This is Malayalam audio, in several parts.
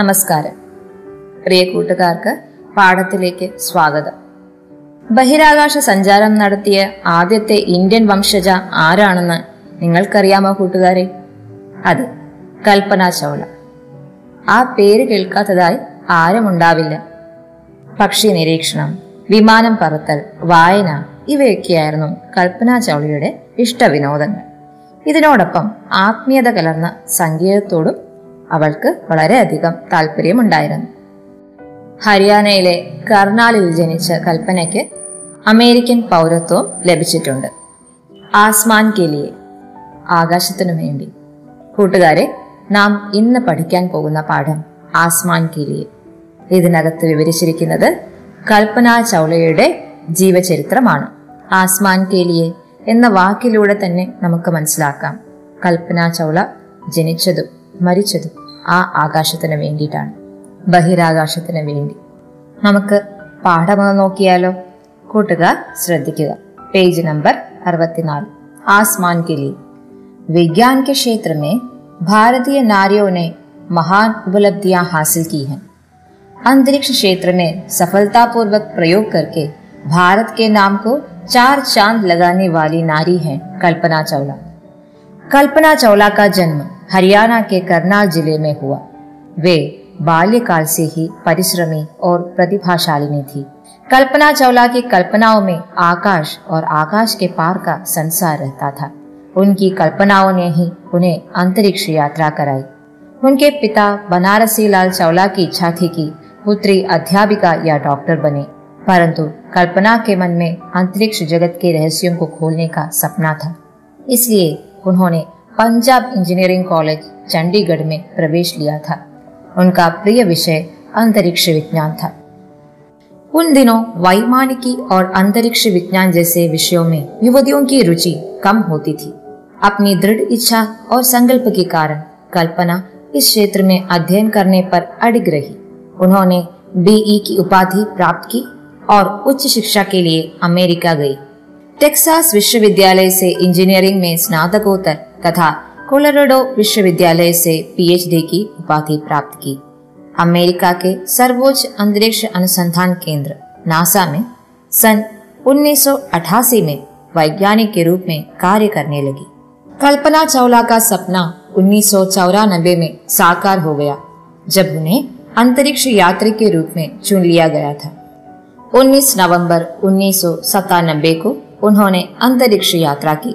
നമസ്കാരം പ്രിയ കൂട്ടുകാർക്ക്, പാഠത്തിലേക്ക് സ്വാഗതം. ബഹിരാകാശ സഞ്ചാരം നടത്തിയ ആദ്യത്തെ ഇന്ത്യൻ വംശജ ആരാണെന്ന് നിങ്ങൾക്കറിയാമോ കൂട്ടുകാരെ? അത് കൽപ്പന ചൗള. ആ പേര് കേൾക്കാത്തതായി ആരുമുണ്ടാവില്ല. പക്ഷി നിരീക്ഷണം, വിമാനം പറത്തൽ, വായന ഇവയൊക്കെയായിരുന്നു കൽപ്പന ചൗളയുടെ ഇഷ്ടവിനോദങ്ങൾ. ഇതിനോടൊപ്പം ആത്മീയത കലർന്ന സംഗീതത്തോടും അവൾക്ക് വളരെയധികം താല്പര്യമുണ്ടായിരുന്നു. ഹരിയാനയിലെ കർണാലിൽ ജനിച്ച കൽപ്പനയ്ക്ക് അമേരിക്കൻ പൗരത്വം ലഭിച്ചിട്ടുണ്ട്. ആസ്മാൻ കെലിയെ, ആകാശത്തിനു വേണ്ടി. കൂട്ടുകാരെ, നാം ഇന്ന് പഠിക്കാൻ പോകുന്ന പാഠം ആസ്മാൻ കെലിയെ. ഇതിനകത്ത് വിവരിച്ചിരിക്കുന്നത് കൽപ്പന ചൗളയുടെ ജീവചരിത്രമാണ്. ആസ്മാൻ കെലിയെ എന്ന വാക്കിലൂടെ തന്നെ നമുക്ക് മനസ്സിലാക്കാം കൽപ്പന ചൗള ജനിച്ചതും മരിച്ചതും ആ ആകാശത്തിന് വേണ്ടിയിട്ടാണ്, ബഹിരാകാശത്തിന് വേണ്ടി. നമുക്ക് പാഠം നോക്കിയാലോ? കൂട്ടുകാർ ശ്രദ്ധിക്കുക. Page number 64. ആസ്മാൻ കെലി. विज्ञान के क्षेत्र में भारतीय नारियों ने महान उपलब्धियां हासिल की हैं। अंतरिक्ष क्षेत्र में सफलतापूर्वक प्रयोग करके भारत के नाम को 4 चांद लगाने वाली नारी हैं कल्पना चावला। कल्पना चावला का जन्म हरियाणा के करनाल जिले में हुआ। वे बाल्यकाल से ही परिश्रमी और प्रतिभाशालिनी थी। कल्पना चावला की कल्पनाओं में आकाश और आकाश के पार का संसार रहता था। उनकी कल्पनाओं ने ही उन्हें अंतरिक्ष यात्रा कराई। उनके पिता बनारसी लाल चावला की इच्छा थी कि पुत्री अध्यापिका या डॉक्टर बने, परंतु कल्पना के मन में अंतरिक्ष जगत के रहस्यों को खोलने का सपना था। इसलिए उन्होंने पंजाब इंजीनियरिंग कॉलेज चंडीगढ़ में प्रवेश लिया था। उनका प्रिय विषय अंतरिक्ष विज्ञान था। उन दिनों वैमानिकी और अंतरिक्ष विज्ञान जैसे विषयों में युवतियों की रुचि कम होती थी। अपनी दृढ़ इच्छा और संकल्प के कारण कल्पना इस क्षेत्र में अध्ययन करने पर अडिग रही। उन्होंने बीई की उपाधि प्राप्त की और उच्च शिक्षा के लिए अमेरिका गई। टेक्सास विश्वविद्यालय से इंजीनियरिंग में स्नातकोत्तर तथा कोलोराडो विश्वविद्यालय से पीएचडी की उपाधि प्राप्त की। अमेरिका के सर्वोच्च अंतरिक्ष अनुसंधान केंद्र नासा में सन 1988 में वैज्ञानिक के रूप में कार्य करने लगी। कल्पना चावला का सपना 1994 में साकार हो गया, जब उन्हें अंतरिक्ष यात्री के रूप में चुन लिया गया था। 19 नवंबर 1997 को उन्होंने अंतरिक्ष यात्रा की।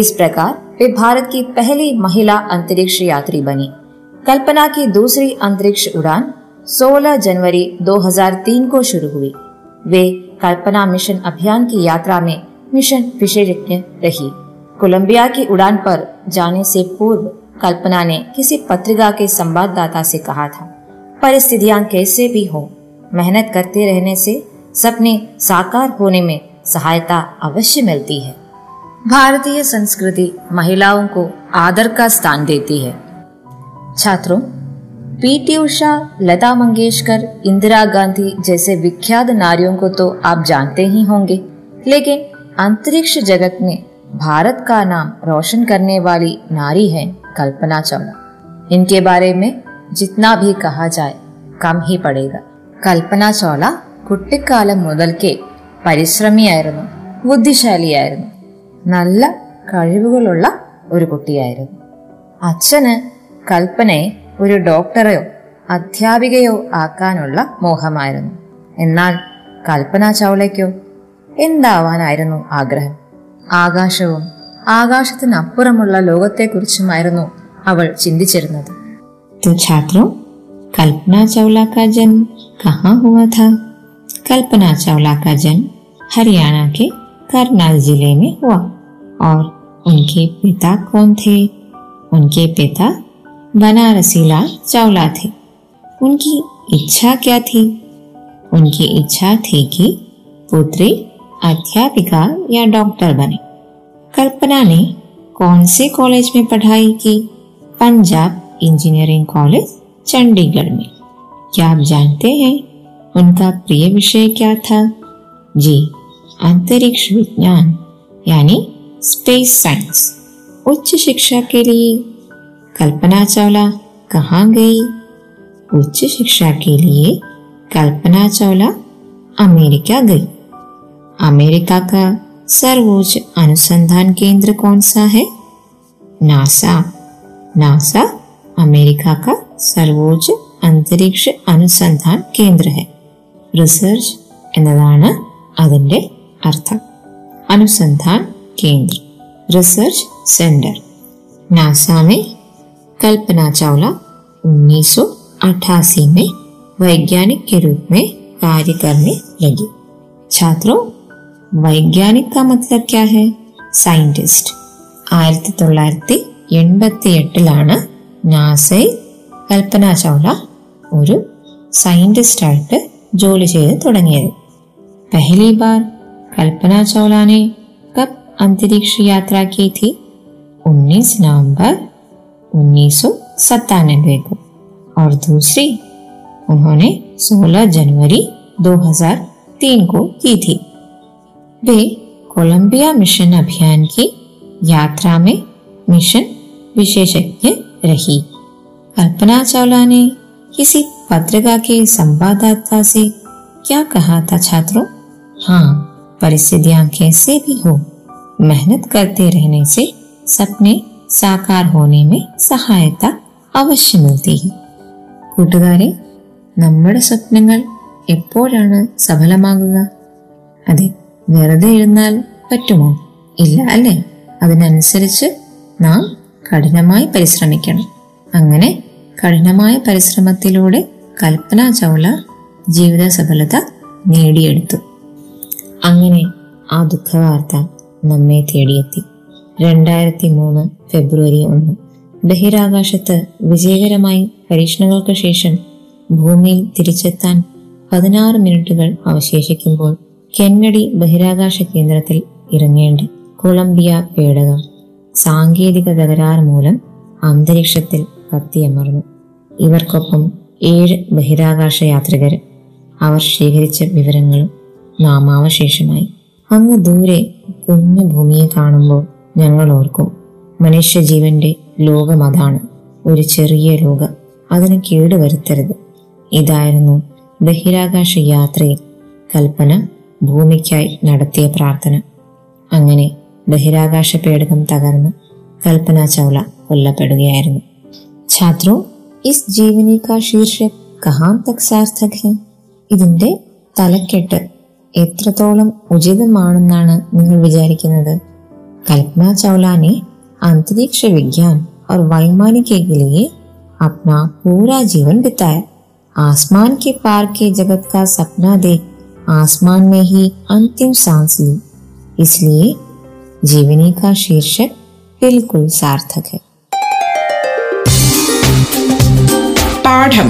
इस प्रकार वे भारत की पहली महिला अंतरिक्ष यात्री बनी। कल्पना की दूसरी अंतरिक्ष उड़ान 16 जनवरी 2003 को शुरू हुई। वे कल्पना मिशन अभियान की यात्रा में मिशन विशेषज्ञ रही। कोलंबिया की उड़ान पर जाने से पूर्व कल्पना ने किसी पत्रिका के संवाददाता से कहा था, परिस्थितियां कैसे भी हो, मेहनत करते रहने से सपने साकार होने में सहायता अवश्य मिलती है। भारतीय संस्कृति महिलाओं को आदर का स्थान देती है। छात्रों, पीटी उषा, लता मंगेशकर, इंदिरा गांधी जैसे विख्यात नारियों को तो आप जानते ही होंगे, लेकिन अंतरिक्ष जगत में भारत का नाम रोशन करने वाली नारी है कल्पना चावला। इनके बारे में जितना भी कहा जाए कम ही पड़ेगा। കൽപ്പന ചൗള കുട്ടിക്കാലം മുതൽക്കേ പരിശ്രമിയായിരുന്നു, ബുദ്ധിശാലിയായിരുന്നു, നല്ല കഴിവുകളുള്ള ഒരു കുട്ടിയായിരുന്നു. അച്ഛന് കൽപ്പനയെ ഒരു ഡോക്ടറെയോ അധ്യാപികയോ ആക്കാനുള്ള മോഹമായിരുന്നു. എന്നാൽ കൽപ്പന ചൗളയ്ക്കോ എന്താവാനായിരുന്നു ആഗ്രഹം? ആകാശവും ആകാശത്തിനപ്പുറമുള്ള ലോകത്തെക്കുറിച്ചുമായിരുന്നു അവൾ ചിന്തിച്ചിരുന്നത്. കൽപ്പന ചൗള കാ ജന്മ കഹാ ഹുവാ ഥാ? കൽപ്പന ചൗള കാ ജന്മ ഹരിയാന കെ കർണാൽ ജിലെ മേ ഹുവാ, ഔർ ഉൻകെ പിതാ കോൻ ഥേ? उनके पिता बनारसी लाल चावला थे। उनकी इच्छा क्या थी? उनकी इच्छा थी कि पुत्री अध्यापिका या डॉक्टर बने। कल्पना ने कौन से कॉलेज में पढ़ाई की? पंजाब इंजीनियरिंग कॉलेज चंडीगढ़ में। क्या आप जानते हैं उनका प्रिय विषय क्या था? जी, अंतरिक्ष विज्ञान यानी स्पेस साइंस। उच्च शिक्षा के लिए कल्पना चावला कहाँ गई? उच्च शिक्षा के लिए कल्पना चावला अमेरिका गई। अमेरिका का सर्वोच्च अनुसंधान केंद्र कौन सा है? नासा। नासा अमेरिका का सर्वोच्च अंतरिक्ष अनुसंधान केंद्र है. റിസർച്ച് എന്നതാണ് അതിൻ്റെ അർത്ഥം. അനുസന്ധാൻ കേന്ദ്ര റിസർച്ച് സെൻറ്റർ. नासा में कल्पना चावला 1988 में वैज्ञानिक के रूप में कार्य करने लगी. छात्रों, वैज्ञानिक का मतलब क्या है? സയന്റിസ്റ്റ്. 1988ലാണ് നാസയിൽ കൽപ്പന ചൗള ഒരു സയന്റിസ്റ്റായിട്ട് ജോലി ചെയ്ത് തുടങ്ങിയത്. पहली बार कल्पना चावला ने कब अंतरिक्ष यात्रा की थी? 19 नवंबर 1997 को, और दूसरी उन्होंने 16 जनवरी 2003 को की थी. वे कोलंबिया मिशन अभियान की यात्रा में मिशन विशेषज्ञ रही. कल्पना चावला ने किसी पत्रिका के संवाददाता से क्या कहा था छात्रों? हाँ, परिस्थितियाँ कैसे भी हो, मेहनत करते रहने से सपने സാകാർ ഹോനേമേ സഹായത അവശ്യമൂർത്തി. കൂട്ടുകാരെ, നമ്മുടെ സ്വപ്നങ്ങൾ എപ്പോഴാണ് സഫലമാകുക? അതെ, വെറുതെ ഇരുന്നാൽ പറ്റുമോ? ഇല്ല അല്ലേ? അതിനനുസരിച്ച് നാം കഠിനമായി പരിശ്രമിക്കണം. അങ്ങനെ കഠിനമായ പരിശ്രമത്തിലൂടെ കൽപ്പന ചൗള ജീവിത സഫലത നേടിയെടുത്തു. അങ്ങനെ ആ ദുഃഖവാർത്ത നമ്മെ തേടിയെത്തി. 2003 ഫെബ്രുവരി 1 ബഹിരാകാശത്ത് വിജയകരമായി പരീക്ഷണങ്ങൾക്ക് ശേഷം ഭൂമിയിൽ തിരിച്ചെത്താൻ 16 മിനിറ്റുകൾ അവശേഷിക്കുമ്പോൾ കെന്നഡി ബഹിരാകാശ കേന്ദ്രത്തിൽ ഇറങ്ങേണ്ട കൊളംബിയ പേടകം സാങ്കേതിക തകരാർ മൂലം അന്തരീക്ഷത്തിൽ കത്തിയമർന്നു. ഇവർക്കൊപ്പം 7 ബഹിരാകാശ യാത്രികർ. അവർ ശേഖരിച്ച വിവരങ്ങളും നാമാവശേഷമായി. അങ്ങ് ദൂരെ കുഞ്ഞു ഭൂമിയെ കാണുമ്പോൾ ഞങ്ങൾ ഓർക്കും, മനുഷ്യജീവന്റെ ലോകം അതാണ്, ഒരു ചെറിയ ലോകം, അതിന് കേടുവരുത്തരുത്. ഇതായിരുന്നു ബഹിരാകാശ യാത്രയിൽ കൽപ്പന ഭൂമിക്കായി നടത്തിയ പ്രാർത്ഥന. അങ്ങനെ ബഹിരാകാശ പേടകം തകർന്ന് കൽപ്പന ചൗള കൊല്ലപ്പെടുകയായിരുന്നു. छात्रों, इस जीवनी का शीर्षक कहाँ तक सार्थक है? ഇതിന്റെ തലക്കെട്ട് എത്രത്തോളം ഉചിതമാണെന്നാണ് നിങ്ങൾ വിചാരിക്കുന്നത്? कल्पना चावला ने अंतरिक्ष विज्ञान और वायुमानिकी के लिए अपना पूरा जीवन बिताया. आसमान के पार के जगत का सपना देख आसमान में ही अंतिम सांस ली. इसलिए जीवनी का शीर्षक बिल्कुल सार्थक है. പാഠം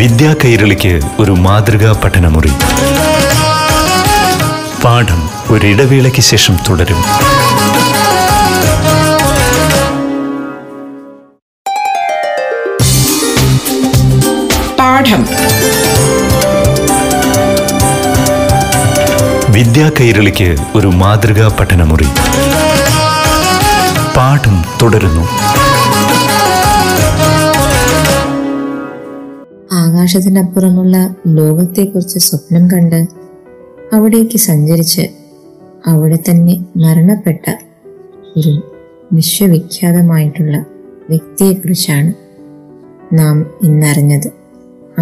വിദ്യാ കൈരളിക്ക് ഒരു മാതൃകാ പഠനമുറി. പാഠം ഒരിടവേളയ്ക്ക് ശേഷം തുടരും. പാഠം വിദ്യാ കൈരളിക്ക് ഒരു മാതൃകാ പഠനമുറി. പാഠം തുടരുന്നു. ആകാശത്തിനപ്പുറമുള്ള ലോകത്തെക്കുറിച്ച് സ്വപ്നം കണ്ട് അവിടേക്ക് സഞ്ചരിച്ച് അവിടെ തന്നെ മരണപ്പെട്ട ഒരു വിശ്വവിഖ്യാതമായിട്ടുള്ള വ്യക്തിയെക്കുറിച്ചാണ് നാം ഇന്നറിഞ്ഞത്.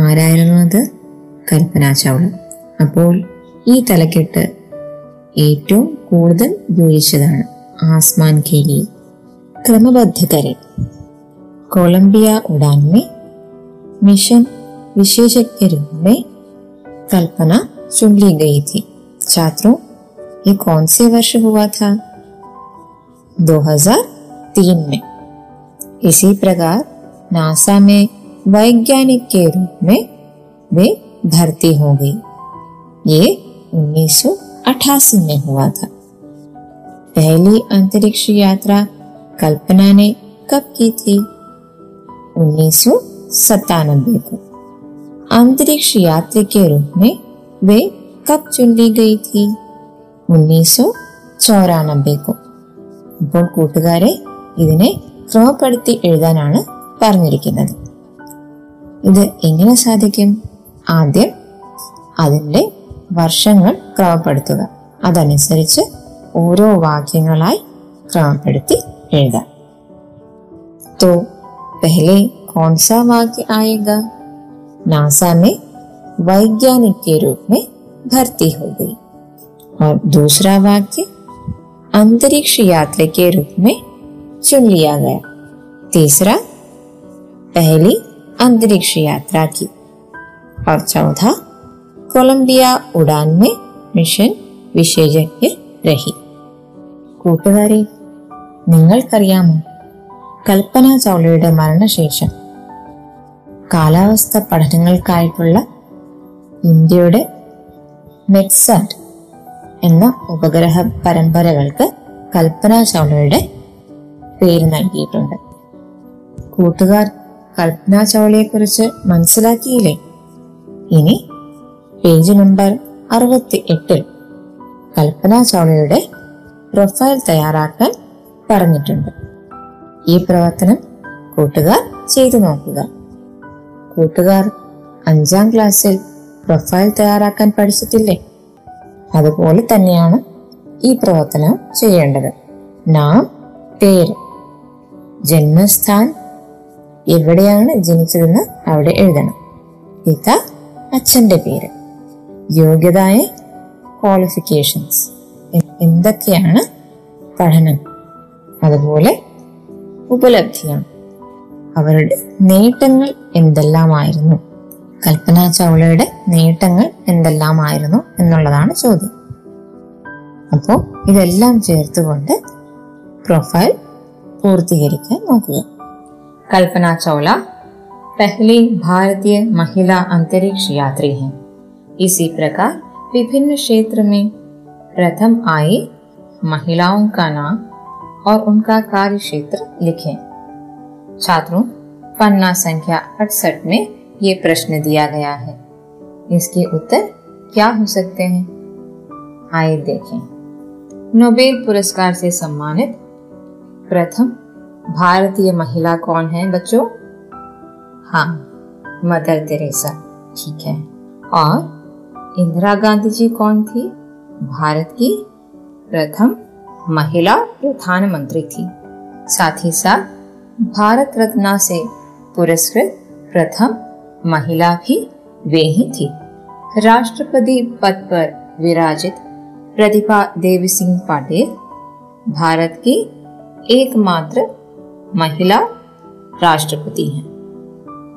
ആരായിരുന്നു അത്? കൽപ്പന ചൗള. അപ്പോൾ ഈ തലക്കെട്ട് ഏറ്റവും കൂടുതൽ യോജിച്ചതാണ്. ആസ്മാൻ കേലിയ ക്രമബദ്ധ കരൻ. കൊളംബിയ ഉഡാൻമേ മിഷൻ വിശേഷജ്ഞരുമേ कल्पना चुन ली गई थी. छात्रों, ये कौन से वर्ष हुआ था? 2003 में। इसी प्रकार नासा में वैज्ञानिक के रूप में वे भर्ती हो गई। ये 1988 में हुआ था। पहली अंतरिक्ष यात्रा कल्पना ने कब की थी? 1997 को। अंतरिक्ष यात्री के रूप में वे कब चुन ली गई थी? 1994 को। ഇപ്പോൾ കൂട്ടുകാരെ, ഇതിനെ ക്രമപ്പെടുത്തി എഴുതാനാണ് പറഞ്ഞിരിക്കുന്നത്. ഇത് എങ്ങനെ സാധിക്കും? ആദ്യം അതിൻ്റെ വർഷങ്ങൾ ക്രമപ്പെടുത്തുക, അതനുസരിച്ച് ഓരോ വാക്യങ്ങളായി ക്രമപ്പെടുത്തി എഴുതാം. तो पहले कौन सा वाक्य आएगा? नासा में वैज्ञानिक के रूप में भर्ती हो गई। और दूसरा वाक्य अंतरिक्ष यात्री के रूप में चुन लिया गया। तीसरा पहली अंतरिक्ष यात्रा की। और चौथा कोलंबिया उड़ान में मिशन विशेषज्ञ रही. കൂട്ടുകാരെ, നിങ്ങൾക്കറിയാമോ കൽപ്പന ചൗളയുടെ മരണശേഷം കാലാവസ്ഥ പഠനങ്ങൾക്കായിട്ടുള്ള ഇന്ത്യയുടെ മെറ്റ്സാറ്റ് എന്ന ഉപഗ്രഹ പരമ്പരകൾക്ക് കൽപ്പന ചൗളയുടെ പേര് നൽകിയിട്ടുണ്ട്. കൂട്ടുകാർ കൽപ്പന ചൗളയെക്കുറിച്ച് മനസ്സിലാക്കിയില്ലേ? ഇനി പേജ് നമ്പർ 68 കൽപ്പന ചൗളയുടെ പ്രൊഫൈൽ തയ്യാറാക്കാൻ പറഞ്ഞിട്ടുണ്ട്. ഈ പ്രവർത്തനം കൂട്ടുകാർ ചെയ്തു നോക്കുക. കൂട്ടുകാർ 5ാം ക്ലാസ്സിൽ പ്രൊഫൈൽ തയ്യാറാക്കാൻ പഠിച്ചിട്ടില്ലേ? അതുപോലെ തന്നെയാണ് ഈ പ്രവർത്തനം ചെയ്യേണ്ടത്. നാം, പേര്, ജന്മസ്ഥാൻ, എവിടെയാണ് ജനിച്ചതെന്ന് അവിടെ എഴുതണം. പിതാ, അച്ഛൻ്റെ പേര്, യോഗ്യതായ ക്വാളിഫിക്കേഷൻസ് എന്തൊക്കെയാണ്, പഠനം, അതുപോലെ ഉപലബ്ധിയാണ്, അവരുടെ നേട്ടങ്ങൾ എന്തെല്ലാമായിരുന്നു, കൽപ്പന ചൗളയുടെ നേട്ടങ്ങൾ എന്തെല്ലാമായിരുന്നു എന്നുള്ളതാണ് ചോദ്യം. അപ്പോൾ ഇതെല്ലാം ചേർത്തുകൊണ്ട് പ്രൊഫൈൽ പൂർത്തീകരിക്കാൻ നോക്കുക. കൽപ്പന ചൗള पहली भारतीय महिला अंतरिक्ष यात्री हैं। इसी प्रकार विभिन्न क्षेत्र में प्रथम आई महिलाओं का नाम और उनका कार्य क्षेत्र लिखें। छात्रों, पन्ना संख्या 68 में ये प्रश्न दिया गया है, इसके उत्तर क्या हो सकते हैं? आइए देखें। नोबेल पुरस्कार से सम्मानित प्रथम भारतीय महिला कौन है बच्चों? हाँ, मदर तेरेसा, ठीक है। और इंदिरा गांधी जी कौन थी? भारत की प्रथम महिला प्रधानमंत्री थी। साथ ही साथ भारत रत्न से पुरस्कृत प्रथम महिला भी वे ही थी। राष्ट्रपति पद पर विराजित प्रतिभा देवीसिंह पाटिल भारत की एकमात्र महिला राष्ट्रपति हैं।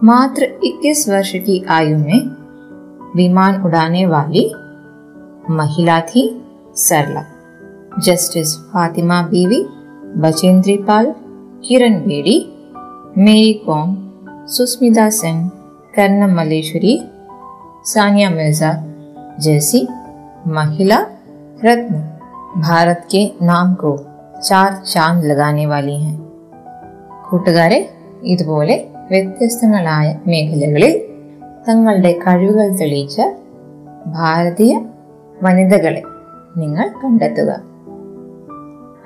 मात्र 21 वर्ष की आयु में विमान उड़ाने वाली महिला थी सरला। जस्टिस फातिमा बीवी, बजेंद्री पाल, किरण बेड़ी, मेरी कॉम, सुस्मिता सेन, कर्नल मलेश्वरी, सानिया मिर्जा जैसी महिला रत्न भारत के नाम को 4 चांद लगाने वाली हैं. കൂട്ടുകാരെ, ഇതുപോലെ വ്യത്യസ്തങ്ങളായ മേഖലകളിൽ തങ്ങളുടെ കഴിവുകൾ തെളിയിച്ച ഭാരതീയ വനിതകളെ നിങ്ങൾ കണ്ടെത്തുക.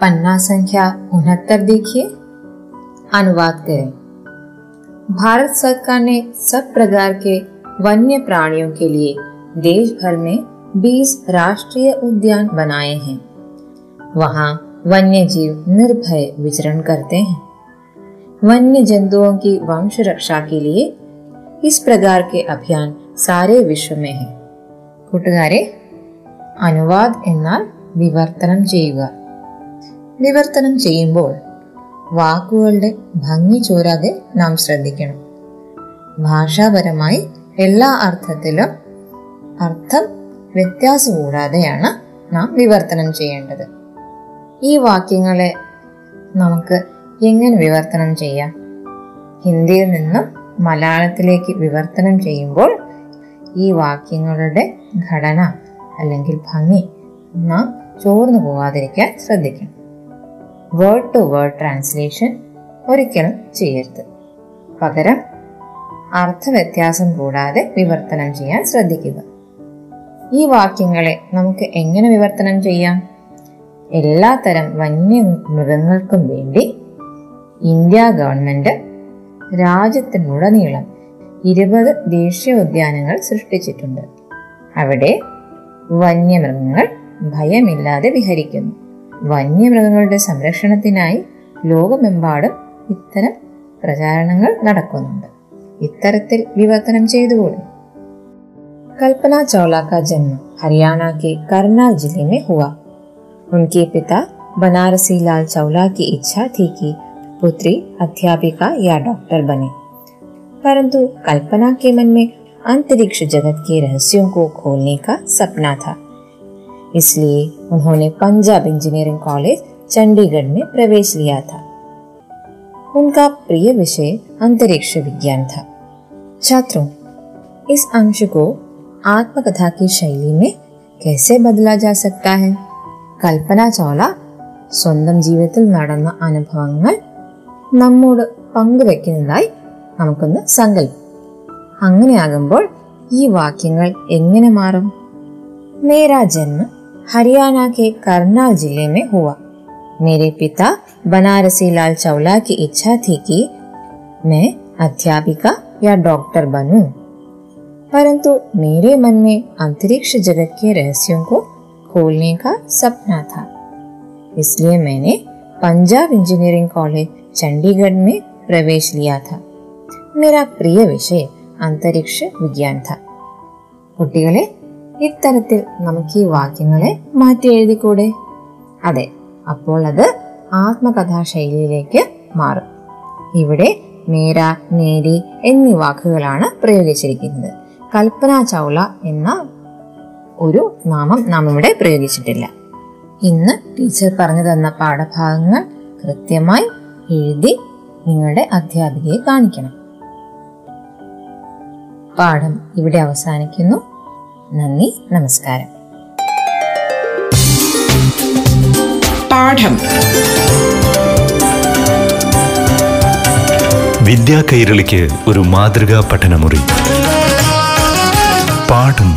പന്ന സംഖ്യ 69 देखिए, अनुवाद करें. भारत सरकार ने सब प्रकार के वन्य प्राणियों के लिए देश भर में 20 राष्ट्रीय उद्यान बनाए हैं। वहां वन्य जीव निर्भय विचरण करते हैं। वन्य जंतुओं की वंश रक्षा के लिए इस प्रकार के अभियान सारे विश्व में है. കൂട്ടുകാരെ, അനുവാദ് എന്നാൽ വിവർത്തനം ചെയ്യുക. വിവർത്തനം ചെയ്യുമ്പോൾ വാക്കുകളുടെ ഭംഗി ചോരാതെ നാം ശ്രദ്ധിക്കണം. ഭാഷാപരമായി എല്ലാ അർത്ഥത്തിലും അർത്ഥം വ്യത്യാസം കൂടാതെയാണ് നാം വിവർത്തനം ചെയ്യേണ്ടത്. ഈ വാക്യങ്ങളെ നമുക്ക് എങ്ങനെ വിവർത്തനം ചെയ്യാം? ഹിന്ദിയിൽ നിന്നും മലയാളത്തിലേക്ക് വിവർത്തനം ചെയ്യുമ്പോൾ ഈ വാക്യങ്ങളുടെ ഘടന അല്ലെങ്കിൽ ഭംഗി നാം ചോർന്നു പോവാതിരിക്കാൻ ശ്രദ്ധിക്കണം. വേർഡ് ടു വേർഡ് ട്രാൻസ്ലേഷൻ ഒരിക്കലും ചെയ്യരുത്. പകരം അർത്ഥവ്യത്യാസം കൂടാതെ വിവർത്തനം ചെയ്യാൻ ശ്രദ്ധിക്കുക. ഈ വാക്യങ്ങളെ നമുക്ക് എങ്ങനെ വിവർത്തനം ചെയ്യാം? എല്ലാ തരം വന്യമൃഗങ്ങൾക്കും വേണ്ടി ഇന്ത്യ ഗവൺമെൻറ് രാജ്യത്തിനുടനീളം 20 ദേശീയോദ്യാനങ്ങൾ സൃഷ്ടിച്ചിട്ടുണ്ട്. അവിടെ വന്യമൃഗങ്ങൾ ഭയമില്ലാതെ വിഹരിക്കുന്നു. വന്യമൃഗങ്ങളുടെ സംരക്ഷണത്തിനായി ലോകമെമ്പാടും ഇത്തരം പ്രചാരണങ്ങൾ നടക്കുന്നുണ്ട്. ഇത്തരത്തിൽ വിവർത്തനം ചെയ്തുകൂടി. कल्पना चावला का जन्म हरियाणा के करनाल जिले में हुआ। उनके पिता बनारसी लाल चावला की इच्छा थी कि पुत्री अध्यापिका या डॉक्टर बने, परंतु कल्पना के मन में अंतरिक्ष जगत के रहस्यों को खोलने का सपना था। इसलिए उन्होंने पंजाब इंजीनियरिंग कॉलेज चंडीगढ़ में प्रवेश लिया था। उनका प्रिय विषय अंतरिक्ष विज्ञान था। छात्रों, इस अंश को आत्मकथा की ശൈലി में कैसे बदला जा सकता है? കൽപ്പന ചൗള സ്വന്തം ജീവിതത്തിൽ നടന്ന അനുഭവങ്ങൾ നമ്മോട് പങ്കുവെക്കുന്നതായി നമുക്കൊന്ന് സങ്കല്പം. അങ്ങനെയാകുമ്പോൾ ഈ വാക്യങ്ങൾ എങ്ങനെ മാറും? മേരാ ജന്മ ഹരിയാന കെ കർണാൽ ജില്ലേ മേ ഹുവ. മേരെ പിതാ ബനാരസി ലാൽ ചൗള കി ഇച്ഛാ ഥി കി മേ അധ്യാപിക യാ ഡോക്ടർ ബനൂ, परंतु मेरे मन में अंतरिक्ष जगत के रहस्यों को खोलने का सपना था। इसलिए मैंने पंजाब इंजीनियरिंग कॉलेज चंडीगढ़ में प्रवेश लिया था। मेरा प्रिय विषय अंतरिक्ष विज्ञान था। കുട്ടികളെ, ഇത്തരത്തിൽ നമുക്ക് ഈ വാക്യങ്ങളെ മാറ്റി എഴുതിക്കൂടെ? അതെ, അപ്പോൾ അത് ആത്മകഥാ ശൈലിയിലേക്ക് മാറും. ഇവിടെ മേര, മേരി എന്നീ വാക്കുകളാണ് പ്രയോഗിച്ചിരിക്കുന്നത്. കൽപ്പന ചൗള എന്ന ഒരു നാമം നാം ഇവിടെ പ്രയോഗിച്ചിട്ടില്ല. ഇന്ന് ടീച്ചർ പറഞ്ഞു തന്ന പാഠഭാഗങ്ങൾ കൃത്യമായി എഴുതി നിങ്ങളുടെ അധ്യാപികയെ കാണിക്കണം. പാഠം ഇവിടെ അവസാനിക്കുന്നു. നന്ദി, നമസ്കാരം. പാഠം വിദ്യാ കൈരളിക്ക് ഒരു മാതൃകാ പഠനമുറി. പാഠം.